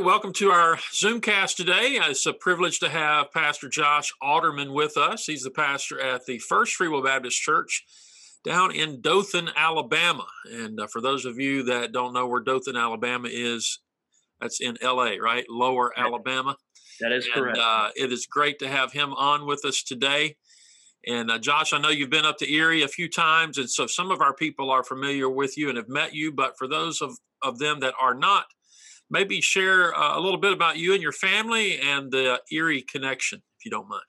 right, welcome to our Zoomcast today. It's a privilege to have Pastor Josh Alderman with us. He's the pastor at the First Free Will Baptist Church down in Dothan, Alabama. And for those of you that don't know where Dothan, Alabama is, that's in LA, right? Lower Alabama. That is correct. It is great to have him on with us today. And Josh, I know you've been up to Erie a few times, and so some of our people are familiar with you and have met you, but for those of them that are not, maybe share a little bit about you and your family and the Erie connection, if you don't mind.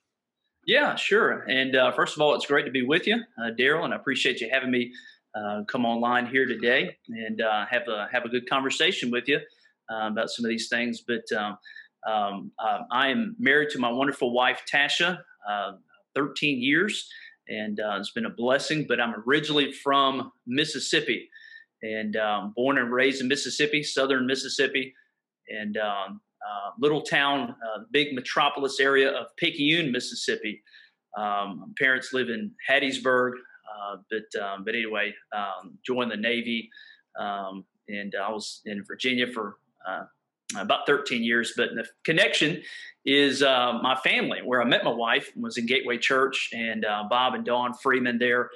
Yeah, sure. And first of all, it's great to be with you, Daryl, and I appreciate you having me come online here today and have a good conversation with you about some of these things. But I am married to my wonderful wife, Tasha, 13 years, and it's been a blessing. But I'm originally from Mississippi, and born and raised in Mississippi, southern Mississippi, and little town, big metropolis area of Picayune, Mississippi. My parents live in Hattiesburg, but anyway, joined the Navy, and I was in Virginia for about 13 years, but the connection is my family, where I met my wife, was in Gateway Church, and Bob and Dawn Freeman there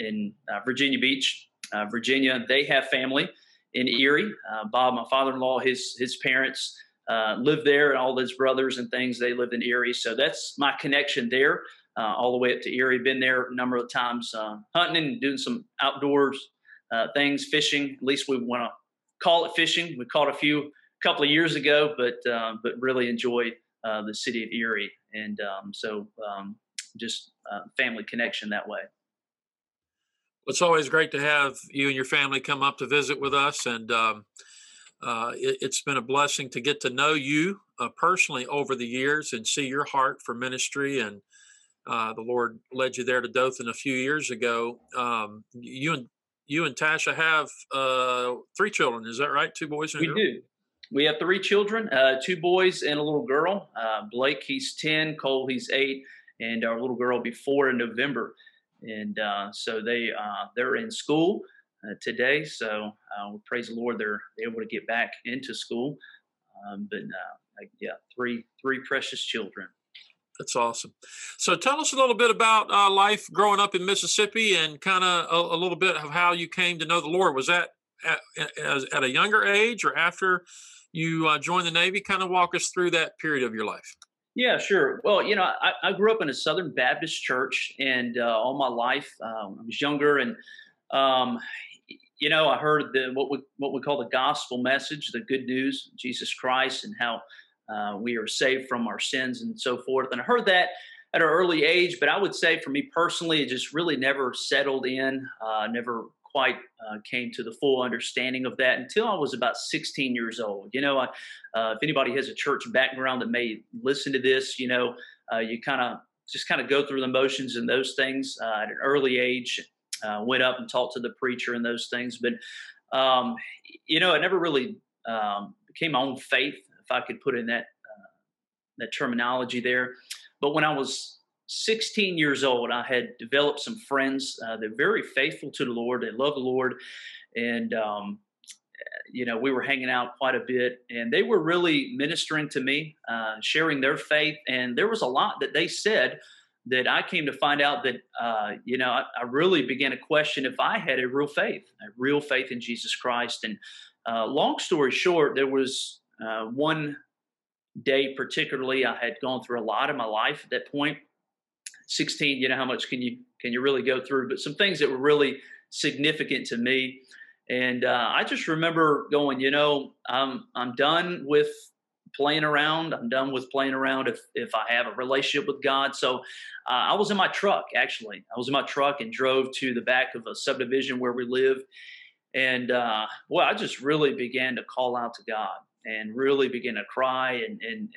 in Virginia Beach, Virginia. They have family in Erie. Bob, my father-in-law, his parents lived there, and all his brothers and things, they lived in Erie. So that's my connection there, all the way up to Erie. Been there a number of times, hunting and doing some outdoors things, fishing. At least we want to call it fishing. We caught a couple of years ago, but really enjoyed the city of Erie, and just family connection that way. It's always great to have you and your family come up to visit with us, and it's been a blessing to get to know you personally over the years and see your heart for ministry. And the Lord led you there to Dothan a few years ago. You and Tasha have 3 children, is that right? 2 boys and a girl? We do. We have 3 children, 2 boys and a little girl. Blake, he's 10, Cole, he's 8, and our little girl will be 4 in November. And so they're in school today, so we praise the Lord they're able to get back into school. But 3 precious children. That's awesome. So tell us a little bit about life growing up in Mississippi and kind of a little bit of how you came to know the Lord. Was that at a younger age or after you joined the Navy? Kind of walk us through that period of your life. Yeah, sure. Well, you know, I grew up in a Southern Baptist church, and all my life I was younger, and you know, I heard what we call the gospel message, the good news, Jesus Christ, and how we are saved from our sins and so forth. And I heard that at an early age, but I would say for me personally, it just really never settled in, never quite came to the full understanding of that until I was about 16 years old. You know, if anybody has a church background that may listen to this, you know, you kind of go through the motions and those things at an early age. Went up and talked to the preacher and those things, but you know, I never really became my own faith, if I could put in that terminology there. But when I was 16 years old, I had developed some friends. They're very faithful to the Lord. They love the Lord. And, you know, we were hanging out quite a bit, and they were really ministering to me, sharing their faith. And there was a lot that they said that I came to find out that, you know, I really began to question if I had a real faith in Jesus Christ. And long story short, there was one day particularly, I had gone through a lot in my life at that point. 16, you know, how much can you really go through? But some things that were really significant to me, and I just remember going, you know, I'm done with playing around. I'm done with playing around if I have a relationship with God. So I was in my truck, actually. I was in my truck and drove to the back of a subdivision where we live, and well, I just really began to call out to God and really began to cry, and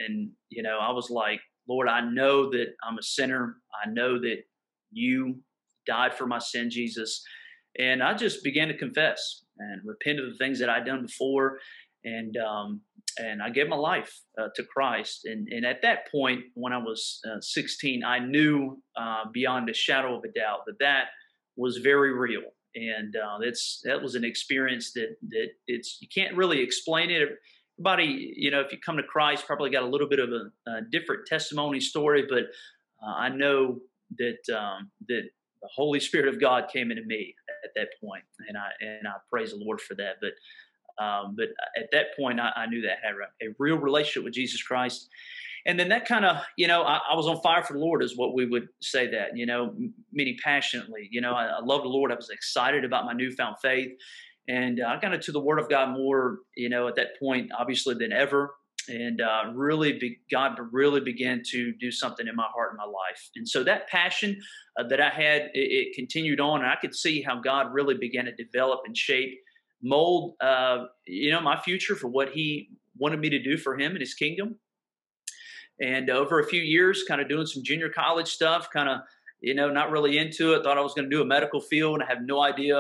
you know, I was like, Lord, I know that I'm a sinner. I know that you died for my sin, Jesus. And I just began to confess and repent of the things that I'd done before. And I gave my life to Christ. And at that point, when I was 16, I knew beyond a shadow of a doubt that was very real. And that was an experience that you can't really explain it. It everybody, you know, if you come to Christ, probably got a little bit of a different testimony story, but I know that that the Holy Spirit of God came into me at that point, and I praise the Lord for that. But at that point, I knew that I had a real relationship with Jesus Christ. And then that kind of, you know, I was on fire for the Lord is what we would say that, you know, meaning passionately. You know, I loved the Lord. I was excited about my newfound faith. And I got into the Word of God more, you know, at that point, obviously, than ever. And God really began to do something in my heart and my life. And so that passion that I had, it continued on. And I could see how God really began to develop and shape, mold, you know, my future for what He wanted me to do for Him and His kingdom. And over a few years, kind of doing some junior college stuff, kind of, you know, not really into it. Thought I was going to do a medical field, and I have no idea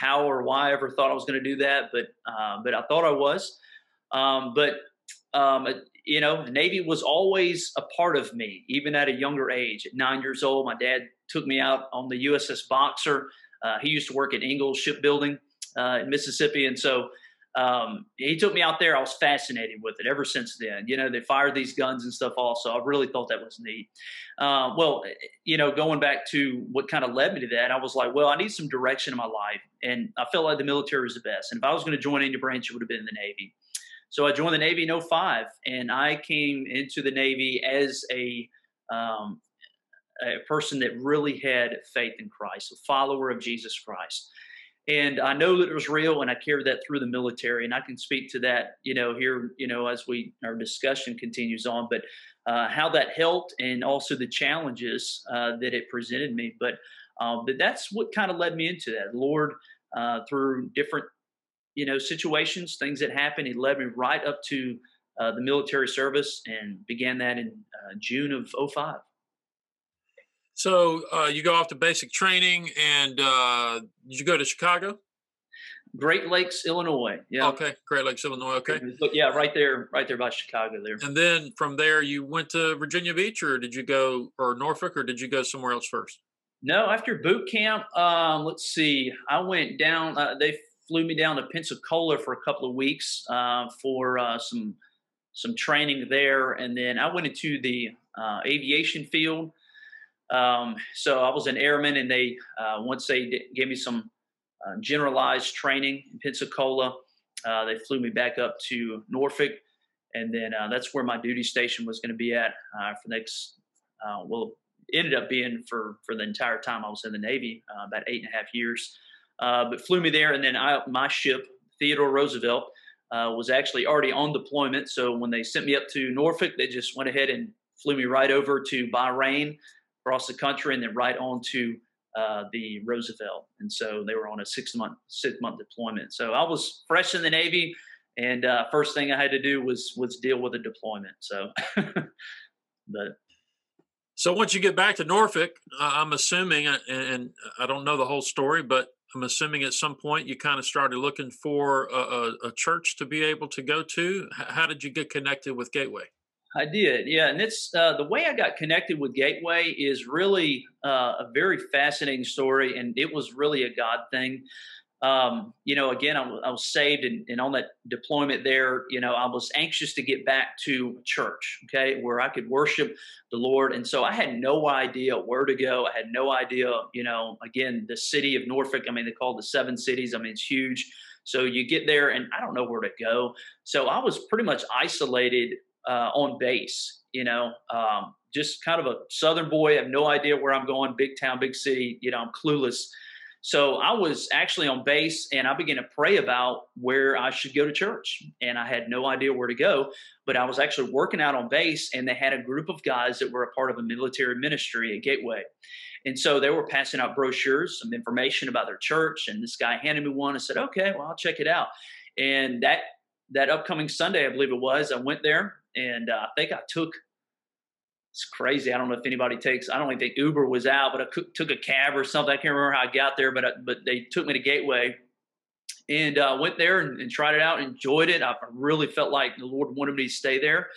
how or why I ever thought I was going to do that, but I thought I was. You know, Navy was always a part of me, even at a younger age. At 9 years old, my dad took me out on the USS Boxer. He used to work at Ingalls Shipbuilding in Mississippi, and so he took me out there. I was fascinated with it ever since then. You know, they fired these guns and stuff also. I really thought that was neat. Well, you know, going back to what kind of led me to that, I was like, well, I need some direction in my life. And I felt like the military was the best. And if I was going to join any branch, it would have been the Navy. So I joined the Navy in 2005, and I came into the Navy as a person that really had faith in Christ, a follower of Jesus Christ. And I know that it was real, and I carried that through the military, and I can speak to that, you know, here, you know, as our discussion continues on, but how that helped and also the challenges that it presented me. But that's what kind of led me into that. Lord, through different, you know, situations, things that happened, He led me right up to the military service, and began that in June of 2005. So you go off to basic training, and did you go to Chicago? Great Lakes, Illinois. Yeah. Okay, Great Lakes, Illinois. Okay. Yeah, right there by Chicago there. And then from there, you went to Virginia Beach, or did you go, or Norfolk, or did you go somewhere else first? No, after boot camp, let's see, I went down. They flew me down to Pensacola for a couple of weeks for some training there, and then I went into the aviation field. So I was an airman, and they, once they gave me some generalized training in Pensacola, they flew me back up to Norfolk, and then that's where my duty station was going to be at for the next, well, ended up being for the entire time I was in the Navy, about 8.5 years, but flew me there, and then my ship, Theodore Roosevelt, was actually already on deployment, so when they sent me up to Norfolk, they just went ahead and flew me right over to Bahrain, across the country, and then right on to the Roosevelt. And so they were on a six-month deployment. So I was fresh in the Navy, and first thing I had to do was deal with a deployment. So, so once you get back to Norfolk, I'm assuming, and I don't know the whole story, but I'm assuming at some point you kind of started looking for a church to be able to go to. How did you get connected with Gateway? I did, yeah. And it's the way I got connected with Gateway is really a very fascinating story, and it was really a God thing. You know, again, I was saved, and on that deployment there, you know, I was anxious to get back to church, okay, where I could worship the Lord. And so I had no idea where to go. I had no idea, you know, again, the city of Norfolk, I mean, they call it the Seven Cities. I mean, it's huge. So you get there, and I don't know where to go. So I was pretty much isolated on base, you know, just kind of a Southern boy. I have no idea where I'm going, big town, big city, you know, I'm clueless. So I was actually on base, and I began to pray about where I should go to church. And I had no idea where to go, but I was actually working out on base, and they had a group of guys that were a part of a military ministry at Gateway. And so they were passing out brochures, some information about their church. And this guy handed me one and said, okay, well, I'll check it out. And that upcoming Sunday, I believe it was, I went there. And I think I took, it's crazy, I don't know if anybody takes, I don't even think Uber was out, but I took a cab or something. I can't remember how I got there, but they took me to Gateway, and went there and tried it out, enjoyed it. I really felt like the Lord wanted me to stay there.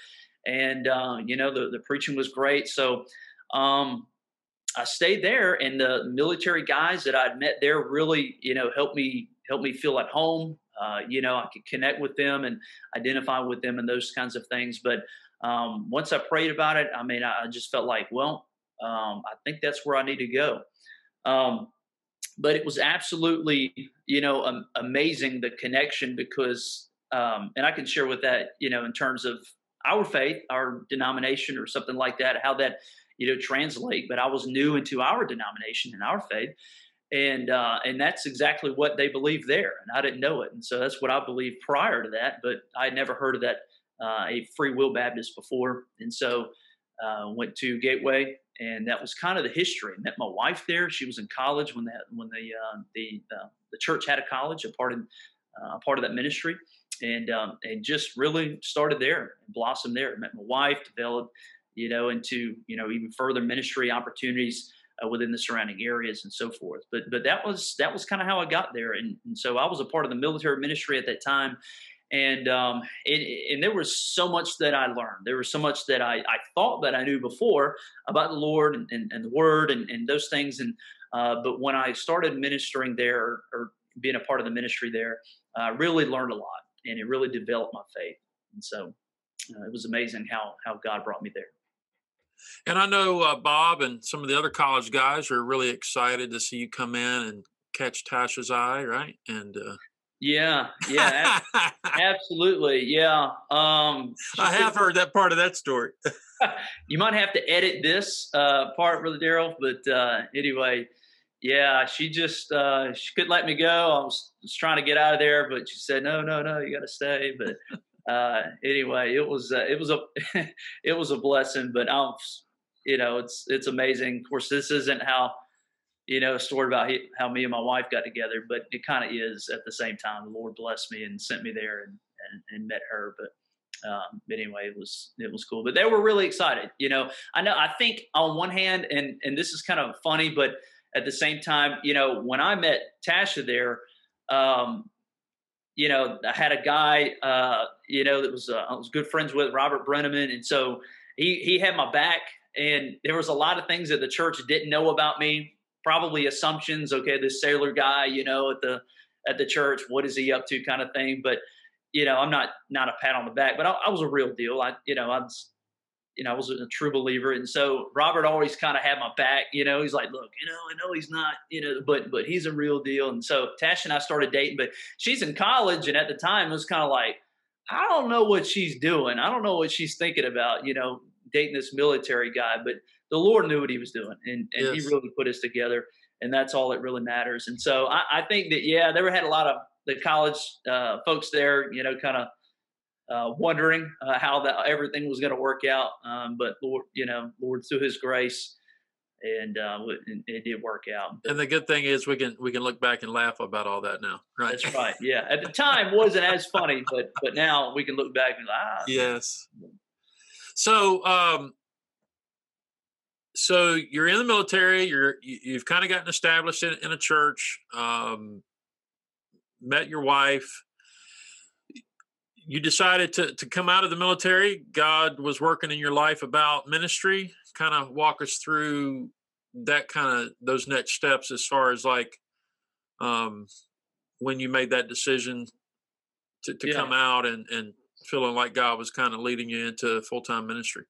And, you know, the preaching was great. So I stayed there, and the military guys that I'd met there really, you know, helped me feel at home, I could connect with them and identify with them and those kinds of things. But once I prayed about it, I just felt like, I think that's where I need to go. But it was absolutely, amazing, the connection, because, and I can share with that, in terms of our faith, our denomination or something like that, how that, translate. But I was new into our denomination and our faith. And that's exactly what they believe there. And I didn't know it. And so that's what I believed prior to that. But I had never heard of that, a Free Will Baptist before. And so went to Gateway. And that was kind of the history. I met my wife there. She was in college when the church had a college, a part of that ministry, and just really started there and blossomed there. Met my wife, developed, into even further ministry opportunities within the surrounding areas and so forth. But that was kind of how I got there. And so I was a part of the military ministry at that time. And there was so much that I learned. There was so much that I thought that I knew before about the Lord and the Word and those things. But when I started ministering there or being a part of the ministry there, I really learned a lot, and it really developed my faith. And so it was amazing how God brought me there. And I know Bob and some of the other college guys are really excited to see you come in and catch Tasha's eye, right? And Yeah, absolutely. Yeah. I have heard that part of that story. You might have to edit this part, Brother Darryl, but anyway, yeah, she couldn't let me go. I was trying to get out of there, but she said, no, you got to stay. But anyway, it was a blessing, but it's amazing. Of course, this isn't how, a story about how me and my wife got together, but it kind of is at the same time. The Lord blessed me and sent me there and met her. But anyway, it was cool. But they were really excited. I think on one hand, and this is kind of funny, but at the same time, when I met Tasha there, I had a guy, that was I was good friends with, Robert Brenneman, and so he had my back, and there was a lot of things that the church didn't know about me. Probably assumptions. Okay, this sailor guy, at the church, what is he up to, kind of thing. But I'm not a pat on the back, but I was a real deal. I was a true believer, and so Robert always kind of had my back. He's like, look, I know he's not, but he's a real deal. And so Tasha and I started dating, but she's in college, and at the time it was kind of like, I don't know what she's doing. I don't know what she's thinking about. Dating this military guy, but the Lord knew what he was doing, and yes, he really put us together, and that's all that really matters. And so I think that, they had a lot of the college folks there, kind of wondering how everything was going to work out. But Lord, Lord through his grace, and it did work out. But, and the good thing is we can look back and laugh about all that now, right? That's right. Yeah. At the time wasn't as funny, but now we can look back and laugh. Yes. So, so you're in the military. You've kind of gotten established in a church. Met your wife. You decided to come out of the military. God was working in your life about ministry. Kind of walk us through that, kind of those next steps as far as like when you made that decision to come out and feeling like God was kind of leading you into full-time ministry.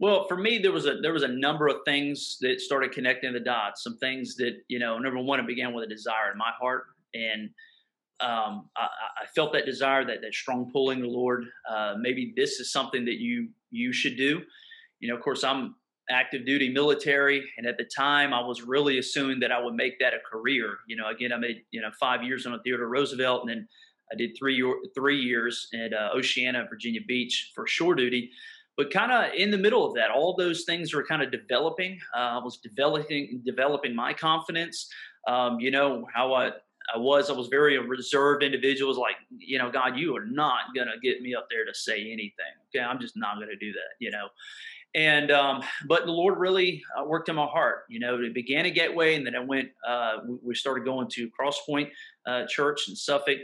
Well, for me, there was a number of things that started connecting the dots. Some things that, number one, it began with a desire in my heart. And I felt that desire, that strong pulling the Lord. Maybe this is something that you should do. Of course, I'm active duty military. And at the time, I was really assuming that I would make that a career. Again, I made 5 years on a Theodore Roosevelt, and then I did three years at Oceana, Virginia Beach for shore duty. But kind of in the middle of that, all those things were kind of developing. I was developing my confidence. How I was very reserved individual. It was like, God, you are not going to get me up there to say anything. Okay, I'm just not going to do that, And but the Lord really worked in my heart. It began at Gateway, and then I went. We started going to Cross Point Church in Suffolk.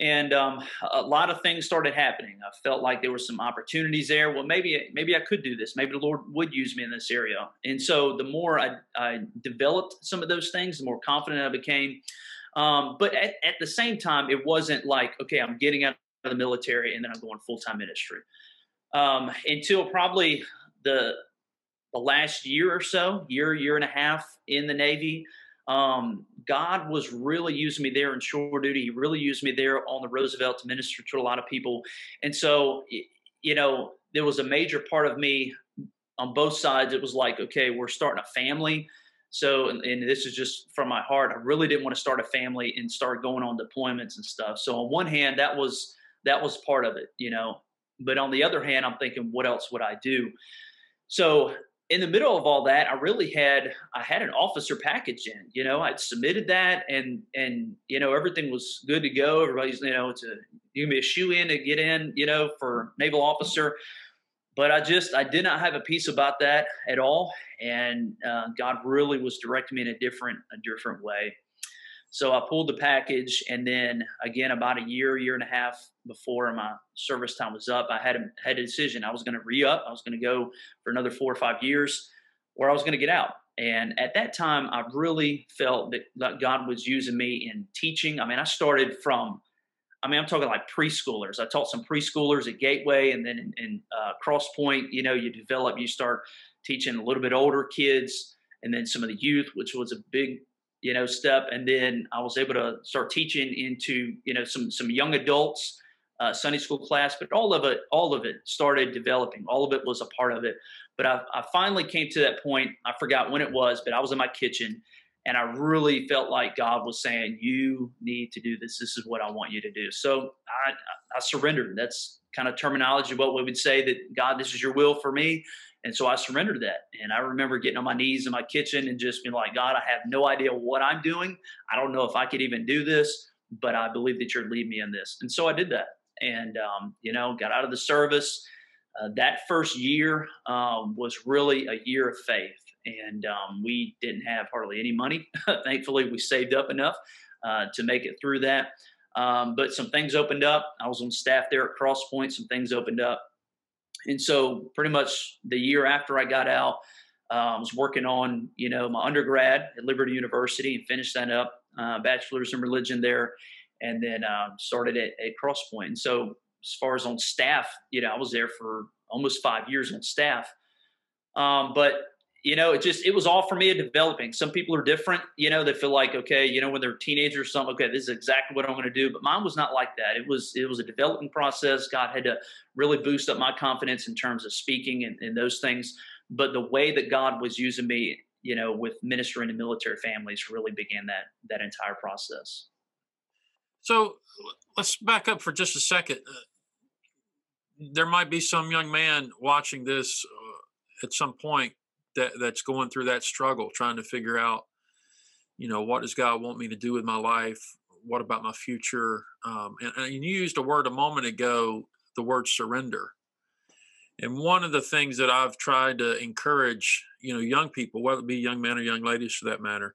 And a lot of things started happening. I felt like there were some opportunities there. Well, maybe I could do this. Maybe the Lord would use me in this area. And so the more I developed some of those things, the more confident I became. But at the same time, it wasn't like, okay, I'm getting out of the military and then I'm going full-time ministry. Until probably the last year or so, year and a half in the Navy, God was really using me there in shore duty. He really used me there on the Roosevelt to minister to a lot of people. And so, you know, there was a major part of me on both sides. It was like, okay, we're starting a family. So, and this is just from my heart, I really didn't want to start a family and start going on deployments and stuff. So on one hand, that was part of it, you know, but on the other hand, I'm thinking, what else would I do? So in the middle of all that, I had an officer package in, you know, I'd submitted that and, you know, everything was good to go. Everybody's, you know, you can be a shoe-in to get in, you know, for naval officer. But I did not have a piece about that at all. And God really was directing me in a different way. So I pulled the package. And then again, about a year and a half before my service time was up, I had a decision. I was going to re-up. I was going to go for another 4 or 5 years, or I was going to get out. And at that time, I really felt that God was using me in teaching. I mean, I started from, I'm talking like preschoolers. I taught some preschoolers at Gateway, and then in Cross Point, you know, you start teaching a little bit older kids, and then some of the youth, which was a big, you know, step. And then I was able to start teaching into, you know, some young adults, Sunday school class, but all of it started developing. All of it was a part of it. But I finally came to that point. I forgot when it was, but I was in my kitchen, and I really felt like God was saying, you need to do this. This is what I want you to do. So I surrendered. That's kind of terminology, what we would say, that God, this is your will for me. And so I surrendered that. And I remember getting on my knees in my kitchen and just being like, God, I have no idea what I'm doing. I don't know if I could even do this, but I believe that you're leading me in this. And so I did that. And, you know, got out of the service. That first year was really a year of faith. And we didn't have hardly any money. Thankfully, we saved up enough to make it through that. But some things opened up. I was on staff there at Cross Point. Some things opened up. And so pretty much the year after I got out, I was working on, you know, my undergrad at Liberty University and finished that up, bachelor's in religion there, and then started at Cross Point. And so as far as on staff, you know, I was there for almost 5 years on staff. But you know, it was all for me developing. Some people are different, you know, they feel like, okay, you know, when they're teenagers or something, okay, this is exactly what I'm going to do. But mine was not like that. It was a developing process. God had to really boost up my confidence in terms of speaking and those things. But the way that God was using me, you know, with ministering to military families really began that entire process. So let's back up for just a second. There might be some young man watching this at some point that's going through that struggle, trying to figure out, you know, what does God want me to do with my life? What about my future? And you used a word a moment ago, the word surrender. And one of the things that I've tried to encourage, you know, young people, whether it be young men or young ladies for that matter,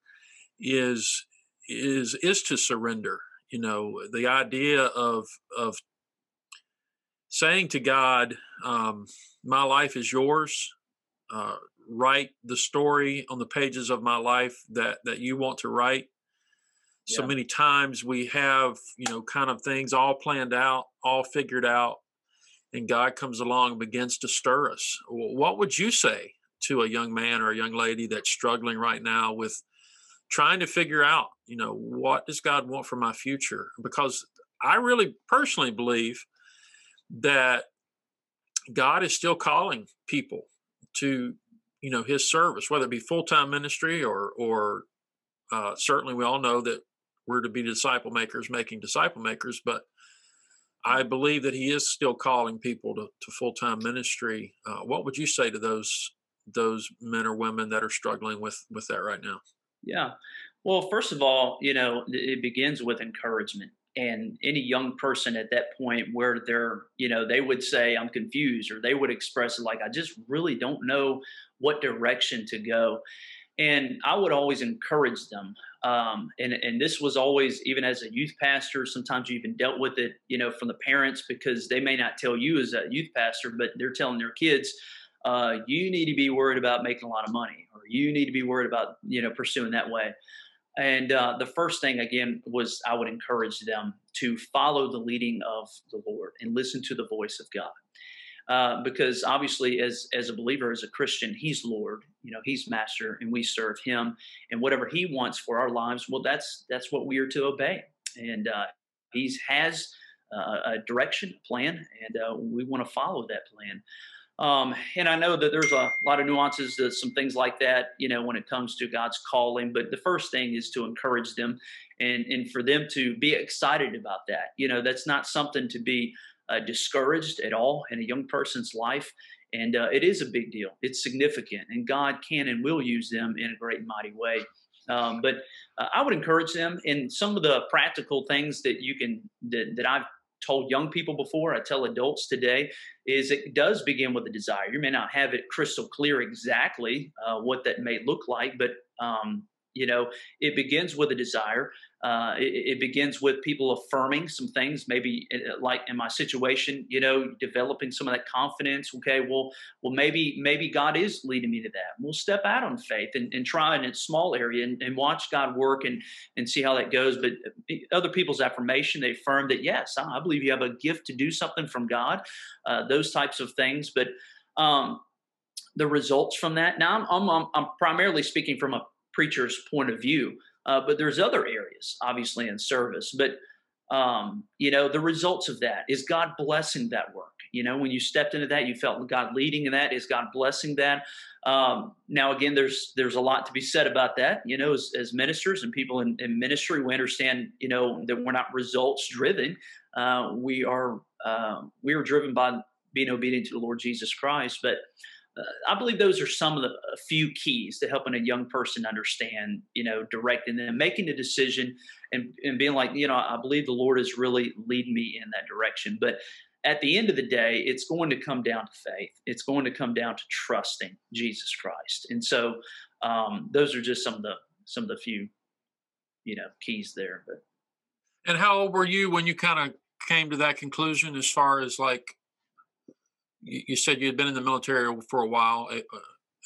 is to surrender. You know, the idea of saying to God, my life is yours. Write the story on the pages of my life that you want to write. Yeah. So many times we have, you know, kind of things all planned out, all figured out, and God comes along and begins to stir us. What would you say to a young man or a young lady that's struggling right now with trying to figure out, you know, what does God want for my future? Because I really personally believe that God is still calling people to, you know, his service, whether it be full-time ministry or certainly we all know that we're to be disciple makers, making disciple makers, but I believe that he is still calling people to full-time ministry. What would you say to those men or women that are struggling with that right now? Yeah. Well, first of all, you know, it begins with encouragement. And any young person at that point where they're, you know, they would say, I'm confused, or they would express it like, I just really don't know what direction to go. And I would always encourage them. And this was always, even as a youth pastor, sometimes you even dealt with it, you know, from the parents, because they may not tell you as a youth pastor, but they're telling their kids, you need to be worried about making a lot of money, or you need to be worried about, you know, pursuing that way. And the first thing, again, was I would encourage them to follow the leading of the Lord and listen to the voice of God. Because obviously, as a believer, as a Christian, he's Lord, he's master, and we serve him. And whatever he wants for our lives, well, that's what we are to obey. And he has a direction, a plan, and we want to follow that plan. And I know that there's a lot of nuances to some things like that, when it comes to God's calling. But the first thing is to encourage them and for them to be excited about that. That's not something to be discouraged at all in a young person's life. And it is a big deal. It's significant. And God can and will use them in a great and mighty way. But I would encourage them in some of the practical things that you can, that I've told young people before, I tell adults today, is it does begin with a desire. You may not have it crystal clear exactly what that may look like, but it begins with a desire. It begins with people affirming some things, maybe like in my situation, developing some of that confidence. Okay, well, maybe God is leading me to that. We'll step out on faith and try in a small area and watch God work and see how that goes. But other people's affirmation, they affirm that, yes, I believe you have a gift to do something from God, those types of things. But the results from that, now I'm primarily speaking from a preacher's point of view, but there's other areas, obviously, in service. But, the results of that, is God blessing that work? When you stepped into that, you felt God leading in that. Is God blessing that? Now, again, there's a lot to be said about that. As ministers and people in ministry, we understand, that we're not results driven. We are driven by being obedient to the Lord Jesus Christ. But I believe those are some of the few keys to helping a young person understand, directing them, making a decision and being like, I believe the Lord is really leading me in that direction. But at the end of the day, it's going to come down to faith. It's going to come down to trusting Jesus Christ. And so those are just some of the few, keys there. But. And how old were you when you kind of came to that conclusion as far as like, you said you had been in the military for a while, 8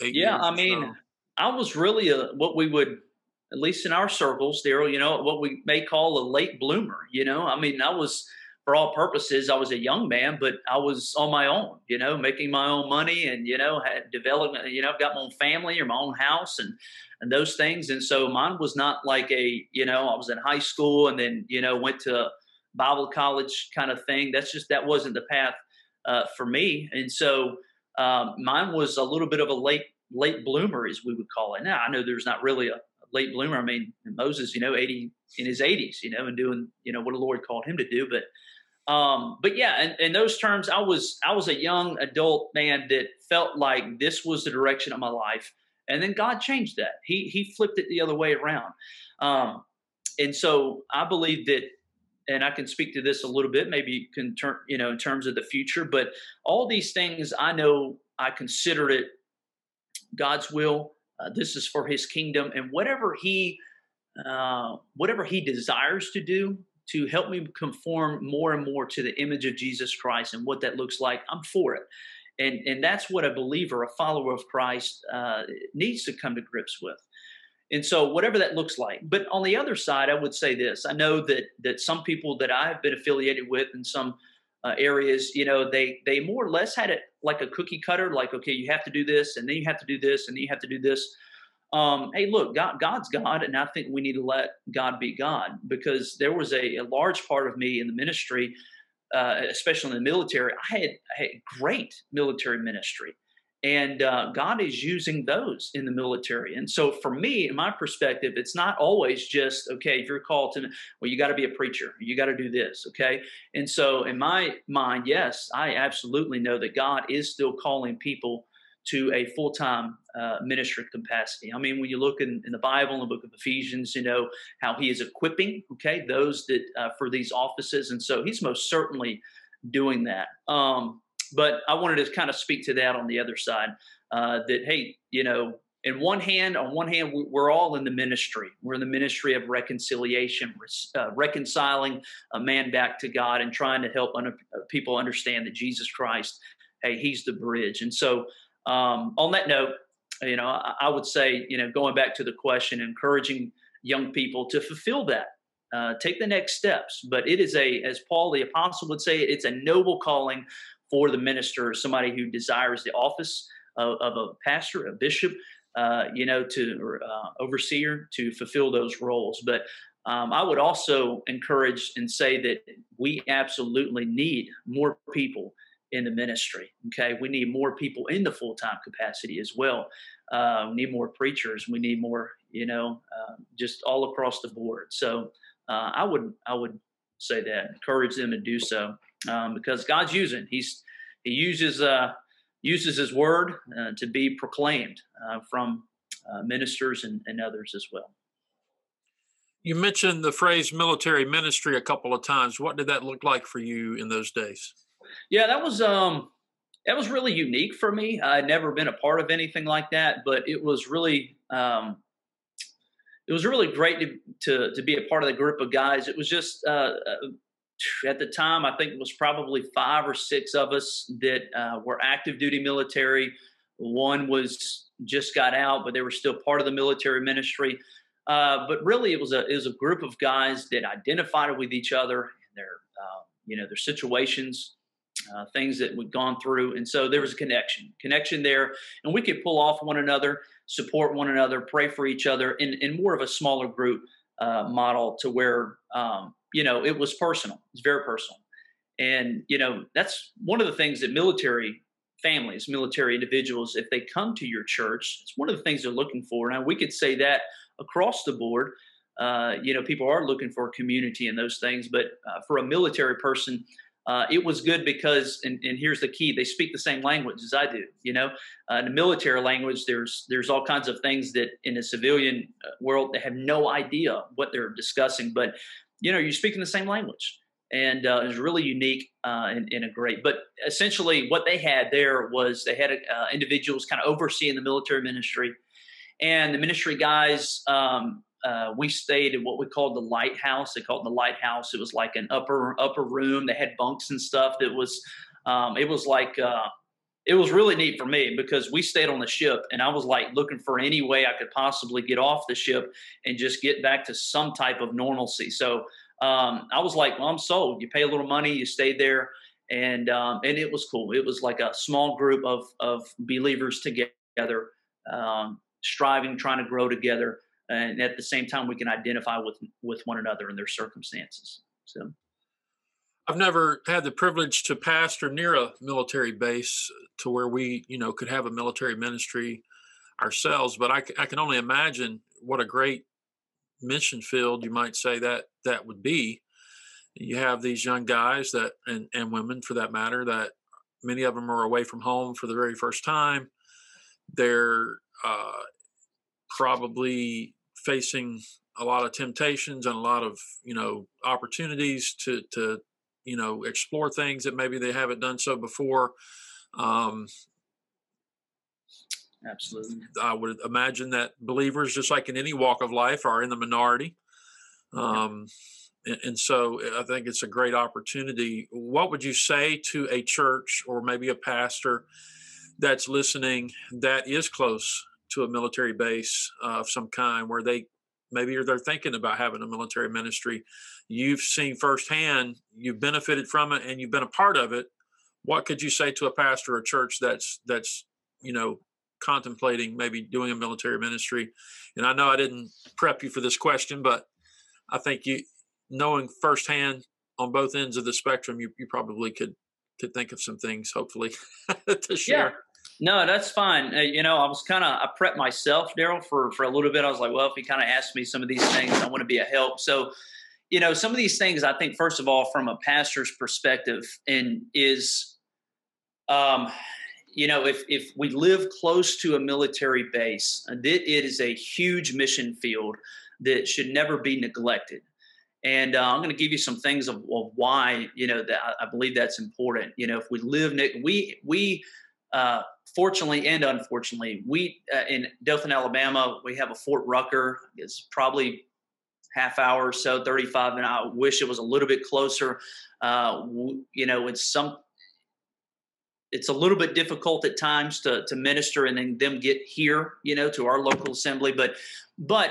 years. Yeah, I mean, so. I was really what we would, at least in our circles, Daryl, what we may call a late bloomer. I mean, I was, for all purposes, I was a young man, but I was on my own, making my own money and, had development, I've got my own family or my own house and those things. And so mine was not like I was in high school and then, went to Bible college kind of thing. That wasn't the path. For me. And so mine was a little bit of a late bloomer, as we would call it. Now, I know there's not really a late bloomer. I mean, Moses, in his 80s, and doing, what the Lord called him to do. But, yeah, in those terms, I was a young adult man that felt like this was the direction of my life. And then God changed that. He flipped it the other way around. And so I believe that, and I can speak to this a little bit, maybe you can turn, in terms of the future, but all these things, I know I considered it God's will. This is for his kingdom, and whatever he desires to do to help me conform more and more to the image of Jesus Christ and what that looks like, I'm for it. And that's what a believer, a follower of Christ, needs to come to grips with. And so whatever that looks like. But on the other side, I would say this. I know that some people that I've been affiliated with in some areas, they more or less had it like a cookie cutter, like, okay, you have to do this, and then you have to do this, and then you have to do this. Hey, look, God's God, and I think we need to let God be God, because there was a large part of me in the ministry, especially in the military. I had great military ministry. And God is using those in the military. And so for me, in my perspective, it's not always just, okay, if you're called to, well, you got to be a preacher. You got to do this, okay? And so in my mind, yes, I absolutely know that God is still calling people to a full-time ministry capacity. I mean, when you look in the Bible, in the book of Ephesians, how he is equipping, okay, those that for these offices. And so he's most certainly doing that. But I wanted to kind of speak to that on the other side, that, hey, on one hand, we're all in the ministry. We're in the ministry of reconciliation, reconciling a man back to God and trying to help people understand that Jesus Christ, hey, he's the bridge. And so on that note, I would say, going back to the question, encouraging young people to fulfill that, take the next steps. But it is a, as Paul the Apostle would say, it's a noble calling for the minister, somebody who desires the office of a pastor, a bishop, overseer, to fulfill those roles. But I would also encourage and say that we absolutely need more people in the ministry. Okay, we need more people in the full-time capacity as well. We need more preachers. We need more, just all across the board. So I would say that, encourage them to do so, because God's using. He uses His word to be proclaimed from ministers and others as well. You mentioned the phrase military ministry a couple of times. What did that look like for you in those days? Yeah, that was really unique for me. I'd never been a part of anything like that, but it was really great to be a part of the group of guys. It was just at the time, I think it was probably 5 or 6 of us that were active duty military. One was just got out, but they were still part of the military ministry. But really, it was a group of guys that identified with each other and their situations, things that we'd gone through, and so there was a connection there, and we could pull off one another, support one another, pray for each other, in more of a smaller group model, to where it was personal. It's very personal, and that's one of the things that military families, military individuals, if they come to your church, it's one of the things they're looking for. Now we could say that across the board, people are looking for community and those things. But for a military person, it was good because, and here's the key, they speak the same language as I do. In the military language, there's all kinds of things that in a civilian world, they have no idea what they're discussing. But, you're speaking the same language. And it was really unique and a great. But essentially what they had there was they had individuals kind of overseeing the military ministry. And the ministry guys, we stayed in what we called the lighthouse. They called it the lighthouse. It was like an upper room. They had bunks and stuff. That was, it was really neat for me because we stayed on the ship, and I was like looking for any way I could possibly get off the ship and just get back to some type of normalcy. So I was like, well, I'm sold. You pay a little money, you stay there, and it was cool. It was like a small group of believers together. Striving, trying to grow together, and at the same time we can identify with one another and their circumstances. So I've never had the privilege to pastor near a military base to where we could have a military ministry ourselves, but I can only imagine what a great mission field you might say that would be. You have these young guys that and women, for that matter, that many of them are away from home for the very first time. They're probably facing a lot of temptations and a lot of, opportunities to explore things that maybe they haven't done so before. Absolutely. I would imagine that believers, just like in any walk of life, are in the minority. And so I think it's a great opportunity. What would you say to a church or maybe a pastor that's listening that is close to a military base of some kind, where they're thinking about having a military ministry? You've seen firsthand, you've benefited from it, and you've been a part of it. What could you say to a pastor or a church that's contemplating maybe doing a military ministry? And I know I didn't prep you for this question, but I think you, knowing firsthand on both ends of the spectrum, you probably could think of some things, hopefully, to share. Yeah. No, that's fine. I was I prepped myself, Daryl, for a little bit. I was like, well, if he kind of asked me some of these things, I want to be a help. So, some of these things, I think, first of all, from a pastor's perspective, and is, if we live close to a military base, it is a huge mission field that should never be neglected. And I'm going to give you some things of why, that I believe that's important. If we live, we fortunately and unfortunately, we in Dothan, Alabama, we have a Fort Rucker. It's probably half hour or so, 35, and I wish it was a little bit closer. it's a little bit difficult at times to minister and then them get here, you know, to our local assembly. But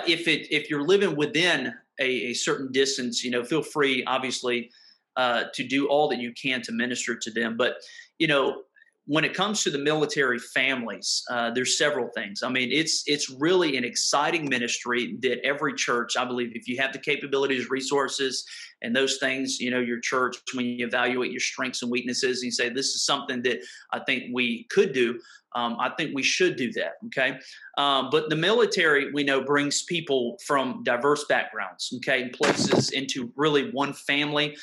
if you're living within a certain distance, you know, feel free, obviously, to do all that you can to minister to them. But, you know, when it comes to the military families, there's several things. I mean, it's really an exciting ministry that every church, I believe, if you have the capabilities, resources, and those things, you know, your church, when you evaluate your strengths and weaknesses, and you say, this is something that I think we could do, I think we should do that, okay? But the military, we know, brings people from diverse backgrounds, okay, and places into really one family,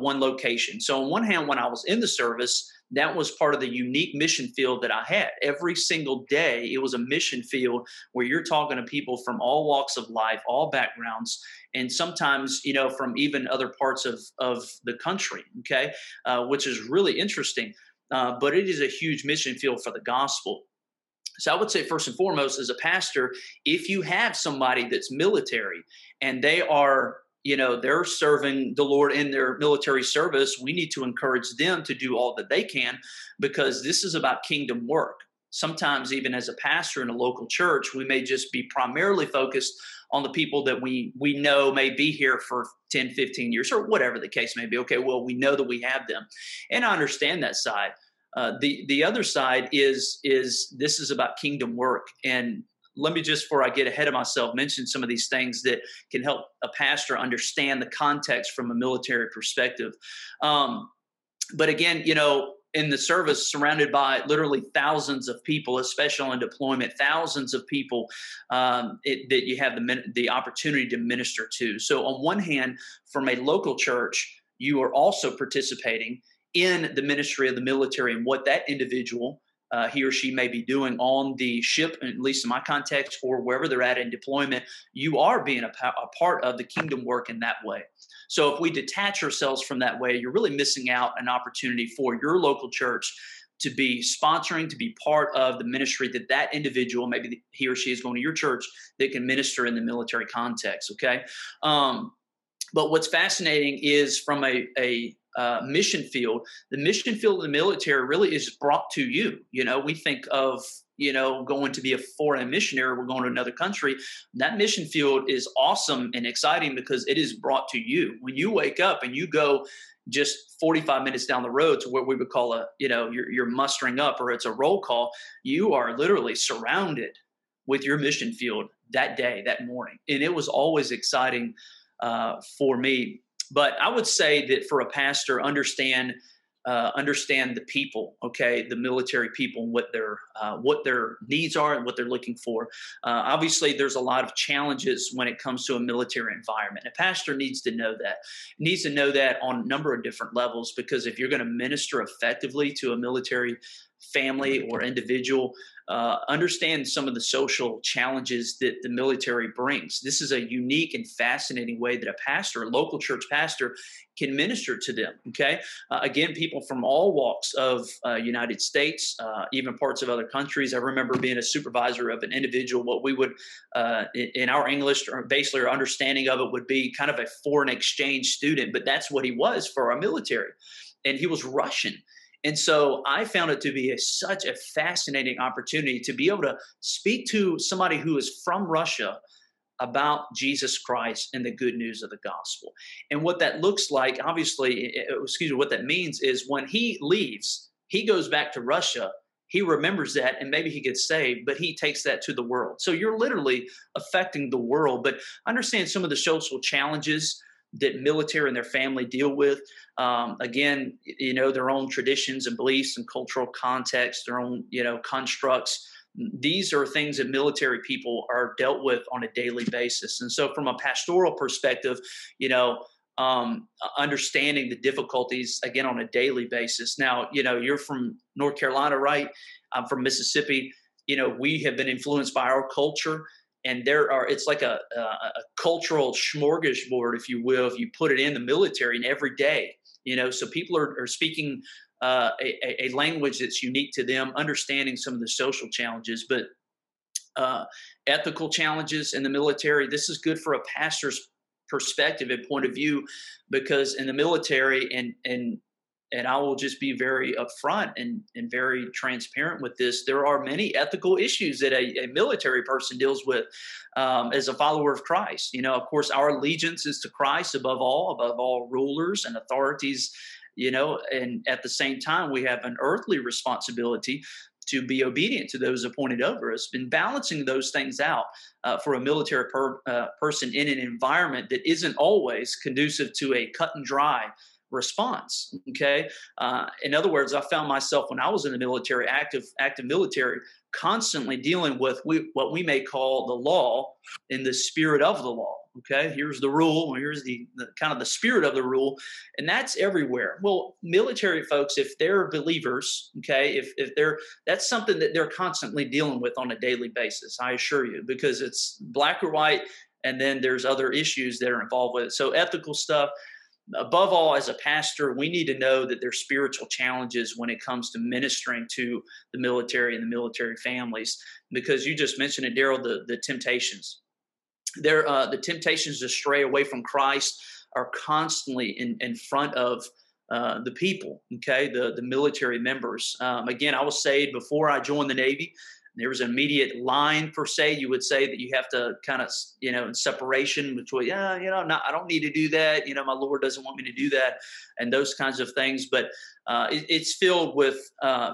one location. So on one hand, when I was in the service, that was part of the unique mission field that I had. Every single day, it was a mission field where you're talking to people from all walks of life, all backgrounds, and sometimes, you know, from even other parts of the country, okay, which is really interesting. But it is a huge mission field for the gospel. So I would say first and foremost, as a pastor, if you have somebody that's military and they are, you know, they're serving the Lord in their military service, we need to encourage them to do all that they can, because this is about kingdom work. Sometimes even as a pastor in a local church, we may just be primarily focused on the people that we know may be here for 10, 15 years or whatever the case may be. Okay, well, we know that we have them. And I understand that side. The other side is this is about kingdom work. And let me just, before I get ahead of myself, mention some of these things that can help a pastor understand the context from a military perspective. But again, you know, in the service, surrounded by literally thousands of people, especially on deployment, thousands of people that you have the opportunity to minister to. So on one hand, from a local church, you are also participating in the ministry of the military and what that individual, he or she may be doing on the ship, at least in my context, or wherever they're at in deployment. You are being a part of the kingdom work in that way. So if we detach ourselves from that way, you're really missing out an opportunity for your local church to be sponsoring, to be part of the ministry that that individual, maybe he or she is going to your church, that can minister in the military context, okay? But what's fascinating is from a mission field. The mission field of the military really is brought to you. You know, we think of, you know, going to be a foreign missionary, we're going to another country. That mission field is awesome and exciting because it is brought to you. When you wake up and you go just 45 minutes down the road to what we would call a, you know, you're mustering up, or it's a roll call, you are literally surrounded with your mission field that day, that morning. And it was always exciting for me. But I would say that for a pastor, understand the people, okay, the military people, and what their needs are and what they're looking for. Obviously, there's a lot of challenges when it comes to a military environment. A pastor needs to know that. Needs to know that on a number of different levels, because if you're going to minister effectively to a military family or individual, understand some of the social challenges that the military brings. This is a unique and fascinating way that a pastor, a local church pastor, can minister to them, okay? Again, people from all walks of United States, even parts of other countries. I remember being a supervisor of an individual, what we would, in our English, or basically our understanding of it, would be kind of a foreign exchange student, but that's what he was for our military. And he was Russian. And so I found it to be such a fascinating opportunity to be able to speak to somebody who is from Russia about Jesus Christ and the good news of the gospel. And what that looks like, obviously, what that means is when he leaves, he goes back to Russia, he remembers that, and maybe he gets saved, but he takes that to the world. So you're literally affecting the world. But understand some of the social challenges that military and their family deal with. Again, you know, their own traditions and beliefs and cultural context, their own, you know, constructs. These are things that military people are dealt with on a daily basis. And so from a pastoral perspective, you know, understanding the difficulties, again, on a daily basis. Now, you know, you're from North Carolina, right? I'm from Mississippi. You know, we have been influenced by our culture. And it's like a cultural smorgasbord, if you will, if you put it in the military, and every day, you know, so people are speaking a language that's unique to them, understanding some of the social challenges, but ethical challenges in the military. This is good for a pastor's perspective and point of view, because in the military and and I will just be very upfront and very transparent with this. There are many ethical issues that a military person deals with as a follower of Christ. You know, of course, our allegiance is to Christ above all rulers and authorities, you know, and at the same time, we have an earthly responsibility to be obedient to those appointed over us. Been balancing those things out for a military person in an environment that isn't always conducive to a cut and dry response. Okay. In other words, I found myself when I was in the military, active military, constantly dealing with what we may call the law and the spirit of the law. Okay. Here's the rule. Here's the kind of the spirit of the rule. And that's everywhere. Well, military folks, if they're believers, okay, if they're, that's something that they're constantly dealing with on a daily basis, I assure you, because it's black or white. And then there's other issues that are involved with it. So ethical stuff. Above all, as a pastor, we need to know that there's spiritual challenges when it comes to ministering to the military and the military families, because you just mentioned it, Daryl, the temptations. The temptations to stray away from Christ are constantly in front of the people, okay, the military members. Again, I was saved before I joined the Navy. There was an immediate line, per se, you would say, that you have to kind of, you know, in separation between, yeah, you know, I don't need to do that. You know, my Lord doesn't want me to do that and those kinds of things. But it's filled with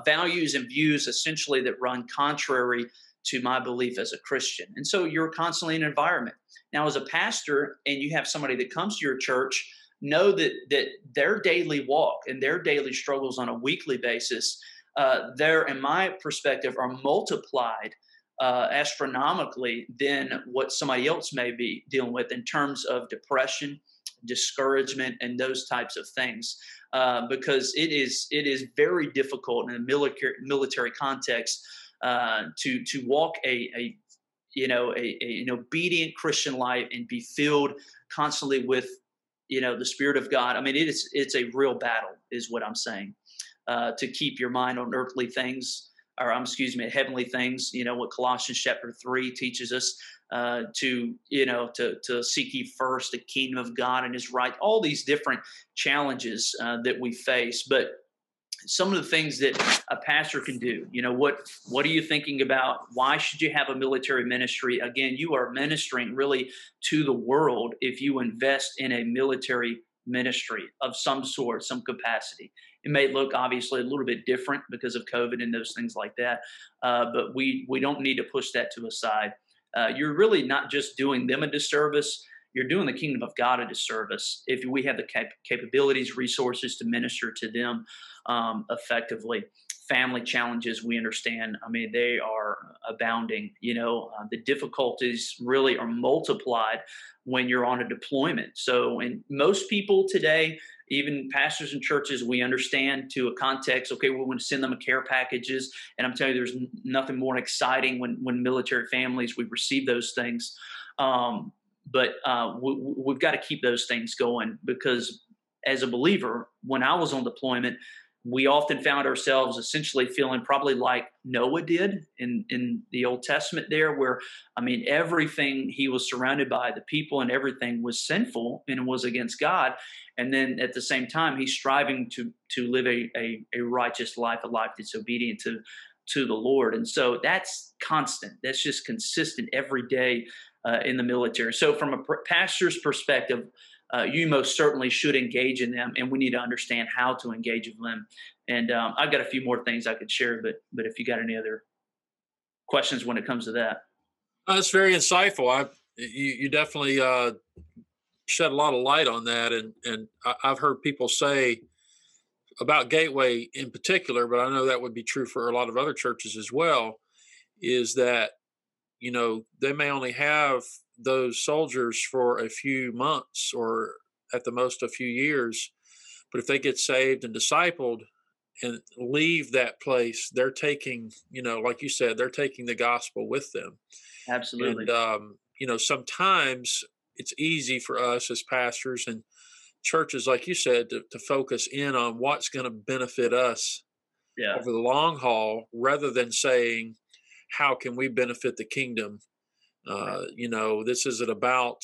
values and views essentially that run contrary to my belief as a Christian. And so you're constantly in an environment. Now, as a pastor and you have somebody that comes to your church, know that their daily walk and their daily struggles on a weekly basis there, in my perspective, are multiplied astronomically than what somebody else may be dealing with in terms of depression, discouragement, and those types of things, because it is very difficult in a military context to walk an obedient Christian life and be filled constantly with, you know, the Spirit of God. I mean, it's a real battle, is what I'm saying. To keep your mind on earthly things, heavenly things. You know what Colossians chapter 3 teaches us to seek ye first the kingdom of God and His right. All these different challenges that we face, but some of the things that a pastor can do. You know, what are you thinking about? Why should you have a military ministry? Again, you are ministering really to the world if you invest in a military ministry of some sort, some capacity. It may look obviously a little bit different because of COVID and those things like that, but we don't need to push that to a side. You're really not just doing them a disservice, you're doing the kingdom of God a disservice if we have the capabilities, resources to minister to them effectively. Family challenges, we understand, I mean, they are abounding. You know, the difficulties really are multiplied when you're on a deployment. So, and most people today, even pastors and churches, we understand to a context, okay, we want to send them care packages. And I'm telling you, there's nothing more exciting when military families, we receive those things. We've got to keep those things going, because as a believer, when I was on deployment, we often found ourselves essentially feeling probably like Noah did in the Old Testament there, where, I mean, everything he was surrounded by, the people and everything, was sinful and was against God. And then at the same time, he's striving to live a righteous life, a life that's obedient to the Lord. And so that's constant. That's just consistent every day in the military. So from a pastor's perspective, you most certainly should engage in them, and we need to understand how to engage with them. And I've got a few more things I could share, but if you got any other questions when it comes to that. That's very insightful. You definitely shed a lot of light on that. And I've heard people say about Gateway in particular, but I know that would be true for a lot of other churches as well, is that, you know, they may only have those soldiers for a few months or at the most a few years, but if they get saved and discipled and leave that place, they're taking, you know, like you said, they're taking the gospel with them. Absolutely. And, you know, sometimes it's easy for us as pastors and churches, like you said, to focus in on what's going to benefit us over the long haul, rather than saying, how can we benefit the kingdom? You know, this isn't about,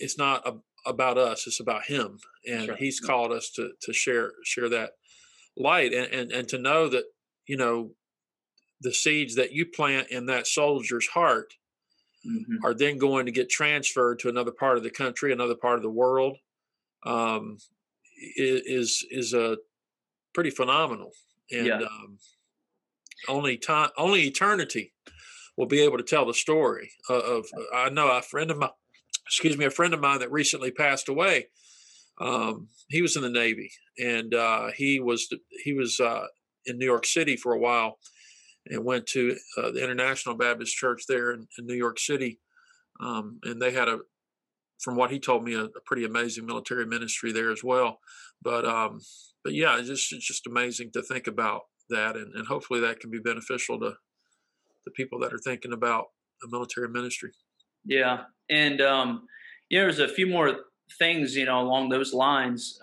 it's not about us. It's about him. And sure. He's called us to share that light and to know that, you know, the seeds that you plant in that soldier's heart mm-hmm. are then going to get transferred to another part of the country, another part of the world, is a pretty phenomenal. And yeah. Only eternity will be able to tell the story of. I know a friend of mine that recently passed away. He was in the Navy, and he was in New York City for a while, and went to the International Baptist Church there in New York City, and they had from what he told me, a pretty amazing military ministry there as well. But yeah, it's just amazing to think about that, and hopefully that can be beneficial to the people that are thinking about a military ministry. Yeah, and there's a few more things, along those lines.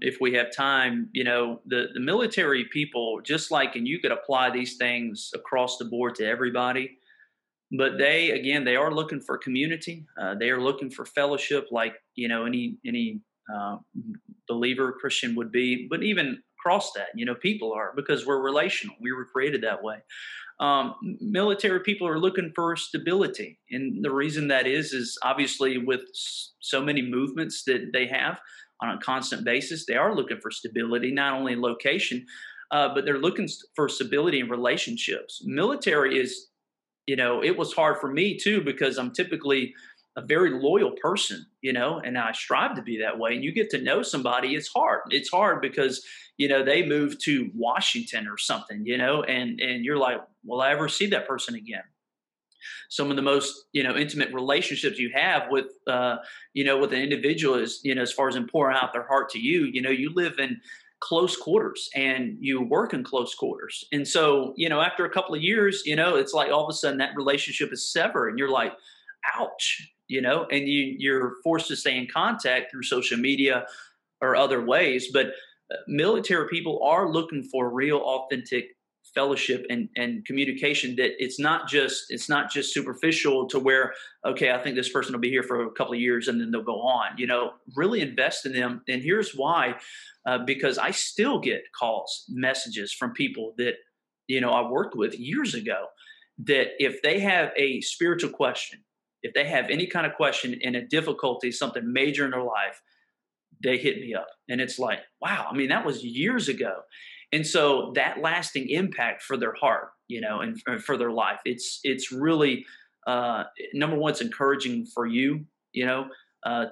If we have time, the military people, just like, and you could apply these things across the board to everybody, but they are looking for community. They are looking for fellowship, like, any believer, Christian would be, but even across that, people are, because we're relational. We were created that way. Military people are looking for stability. And the reason that is obviously with so many movements that they have on a constant basis, they are looking for stability, not only location, but they're looking for stability in relationships. Military is, it was hard for me too, because I'm typically a very loyal person, and I strive to be that way. And you get to know somebody, it's hard. It's hard because, they moved to Washington or something, and you're like, will I ever see that person again? Some of the most, intimate relationships you have with, with an individual is, as far as in pouring out their heart to you, you live in close quarters and you work in close quarters. And so, after a couple of years, it's like all of a sudden that relationship is severed and you're like, ouch, and you're forced to stay in contact through social media or other ways. But military people are looking for real, authentic fellowship and communication, that it's not just superficial to where, okay, I think this person will be here for a couple of years and then they'll go on, really invest in them. And here's why, because I still get calls, messages from people that, I worked with years ago, that if they have a spiritual question, if they have any kind of question and a difficulty, something major in their life, they hit me up. And it's like, wow, that was years ago. And so that lasting impact for their heart, and for their life, it's really, number one, it's encouraging for you, to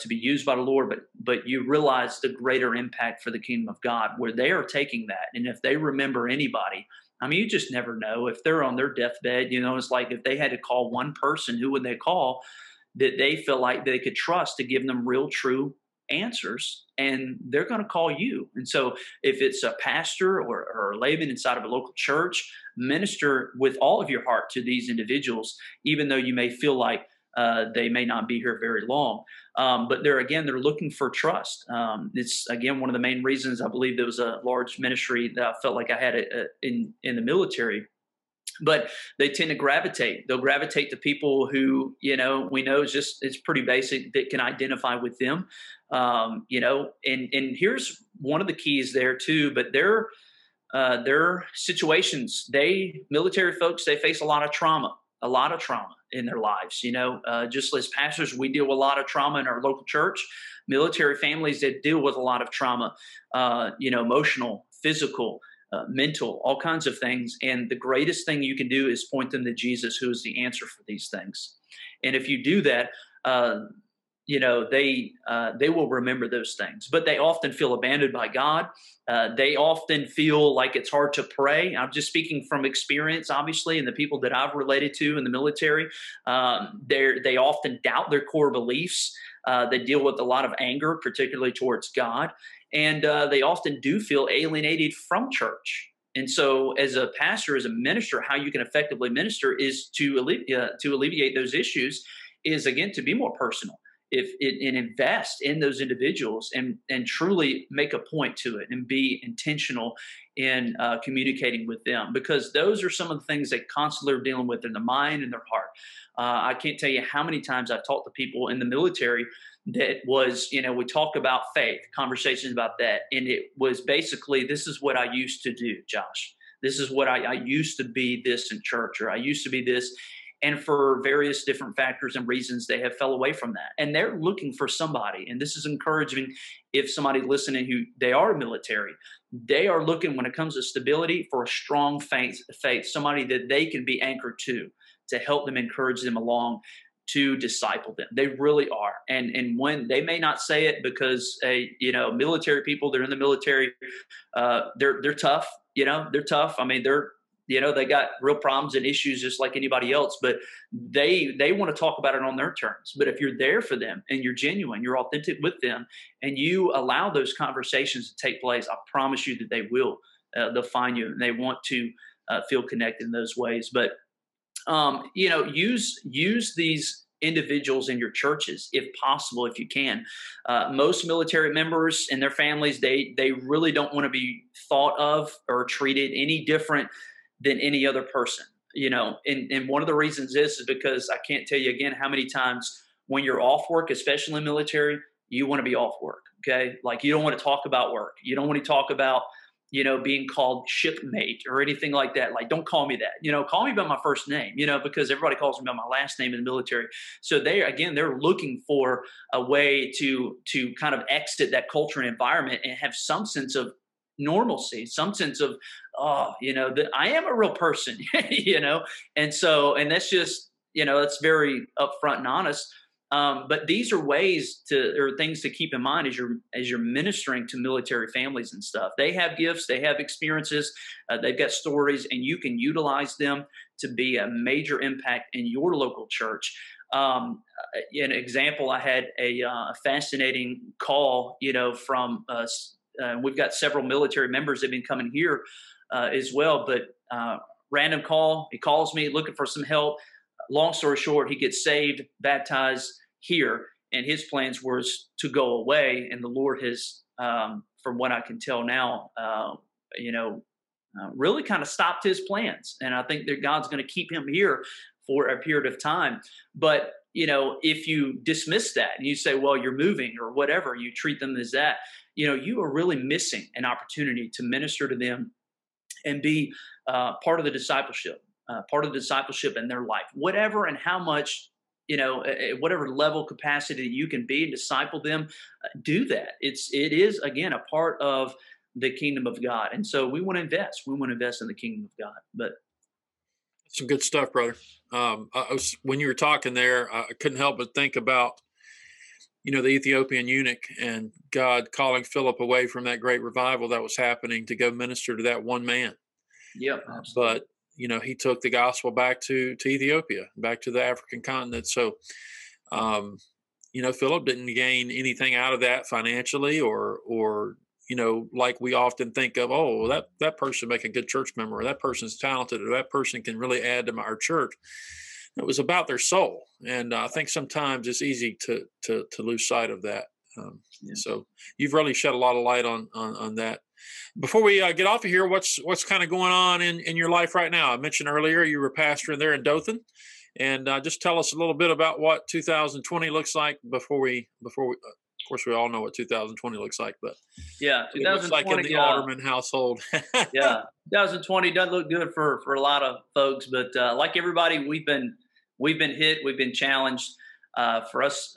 be used by the Lord, but you realize the greater impact for the kingdom of God, where they are taking that. And if they remember anybody, you just never know if they're on their deathbed, it's like if they had to call one person, who would they call that they feel like they could trust to give them real, true answers? And they're going to call you. And so if it's a pastor or a layman inside of a local church, minister with all of your heart to these individuals, even though you may feel like they may not be here very long. But they're looking for trust. It's again, one of the main reasons I believe there was a large ministry that I felt like I had in the military, but they tend to gravitate. They'll gravitate to people who, we know it's pretty basic, that can identify with them. And here's one of the keys there too, but their situations, military folks, they face a lot of trauma in their lives. Just as pastors, we deal with a lot of trauma in our local church. Military families that deal with a lot of trauma, emotional, physical, mental, all kinds of things. And the greatest thing you can do is point them to Jesus, who is the answer for these things. And if you do that, they will remember those things, but they often feel abandoned by God. They often feel like it's hard to pray. I'm just speaking from experience, obviously, and the people that I've related to in the military, they often doubt their core beliefs. They deal with a lot of anger, particularly towards God. And they often do feel alienated from church. And so as a pastor, as a minister, how you can effectively minister is to alleviate those issues is, again, to be more personal. and invest in those individuals and truly make a point to it and be intentional in communicating with them, because those are some of the things they constantly are dealing with in their mind and their heart. I can't tell you how many times I've talked to people in the military that was, you know, we talk about faith, conversations about that, and it was basically, this is what I used to do, Josh. This is what I used to be this in church, or I used to be this. And for various different factors and reasons, they have fell away from that. And they're looking for somebody. And this is encouraging if somebody listening who they are military. They are looking, when it comes to stability, for a strong faith, somebody that they can be anchored to help them, encourage them along, to disciple them. They really are. And when they may not say it, because military people, they're in the military, they're tough. You know, they're tough. I mean, they got real problems and issues just like anybody else, but they want to talk about it on their terms. But if you're there for them and you're genuine, you're authentic with them, and you allow those conversations to take place, I promise you that they will. They'll find you, and they want to feel connected in those ways. But, use these individuals in your churches, if possible, if you can. Most military members and their families, they really don't want to be thought of or treated any different than any other person, and one of the reasons is because I can't tell you again how many times when you're off work, especially in military, you want to be off work. Okay. Like, you don't want to talk about work. You don't want to talk about, being called shipmate or anything like that. Like, don't call me that, call me by my first name, because everybody calls me by my last name in the military. So they're looking for a way to kind of exit that culture and environment and have some sense of normalcy, some sense of, that I am a real person, and that's just, that's very upfront and honest. But these are ways or things to keep in mind as you're ministering to military families and stuff. They have gifts, they have experiences, they've got stories, and you can utilize them to be a major impact in your local church. An example, I had a fascinating call, from us. We've got several military members that have been coming here as well, but random call. He calls me looking for some help. Long story short, he gets saved, baptized here, and his plans were to go away. And the Lord has, from what I can tell now, really kind of stopped his plans. And I think that God's going to keep him here for a period of time. But, if you dismiss that and you say, well, you're moving or whatever, you treat them as that, you are really missing an opportunity to minister to them and be part of the discipleship in their life, whatever and how much, whatever level capacity you can be and disciple them, do that. It is, again, a part of the kingdom of God. And so we want to invest. We want to invest in the kingdom of God. But some good stuff, brother. When you were talking there, I couldn't help but think about, the Ethiopian eunuch and God calling Philip away from that great revival that was happening to go minister to that one man. Yeah. But, he took the gospel back to Ethiopia, back to the African continent. So, Philip didn't gain anything out of that financially or, like we often think of, oh, that person make a good church member, or that person's talented, or that person can really add to our church. It was about their soul, and I think sometimes it's easy to lose sight of that. So you've really shed a lot of light on that. Before we get off of here, what's kind of going on in your life right now? I mentioned earlier you were pastoring there in Dothan, and just tell us a little bit about what 2020 looks like before we. Of course, we all know what 2020 looks like, but yeah, 2020 looks like in the Alderman household. Yeah, 2020 doesn't look good for a lot of folks, but like everybody, we've been hit, we've been challenged. For us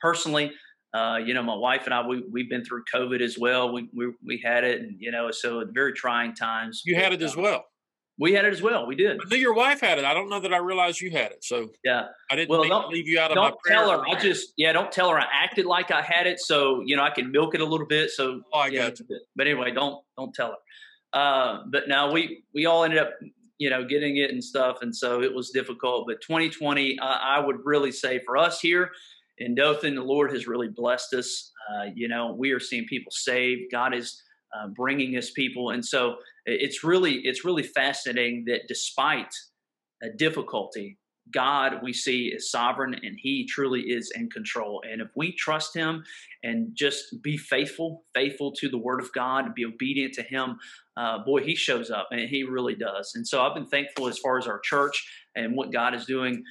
personally, my wife and I, we've been through COVID as well. We had it, and so very trying times. You had it as well. We had it as well. We did. I knew your wife had it. I don't know that I realized you had it. So yeah, I didn't leave you out of my prayer. Don't tell her. I just, don't tell her I acted like I had it. So, I can milk it a little bit. So got you. But anyway, don't tell her. But no, we all ended up, getting it and stuff. And so it was difficult, but 2020, I would really say for us here in Dothan, the Lord has really blessed us. We are seeing people saved. God is bringing us people. And so it's really fascinating that despite a difficulty, God we see is sovereign, and he truly is in control. And if we trust him and just be faithful to the word of God and be obedient to him, boy, he shows up, and he really does. And so I've been thankful as far as our church and what God is doing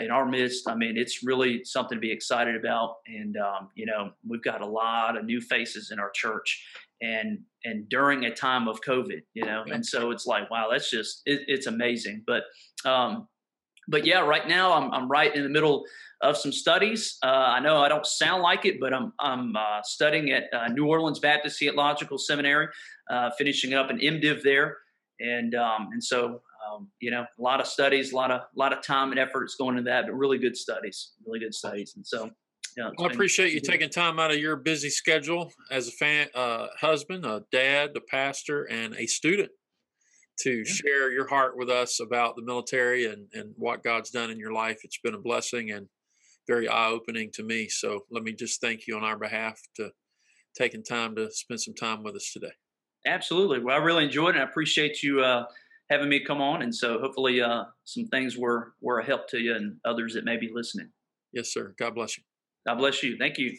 in our midst. I mean, it's really something to be excited about. And, you know, we've got a lot of new faces in our church, and during a time of COVID, you know, and so it's like, wow, that's just, it's amazing. But yeah, right now I'm right in the middle of some studies. I know I don't sound like it, but I'm studying at New Orleans Baptist Theological Seminary, finishing up an MDiv there, and so you know, a lot of studies, a lot of time and effort is going into that, but really good studies, and so. Yeah, well, I appreciate you taking time out of your busy schedule as a husband, a dad, a pastor, and a student to share your heart with us about the military and what God's done in your life. It's been a blessing and very eye-opening to me. So let me just thank you on our behalf to taking time to spend some time with us today. Absolutely. Well, I really enjoyed it. I appreciate you having me come on. And so hopefully some things were a help to you and others that may be listening. Yes, sir. God bless you. God bless you. Thank you.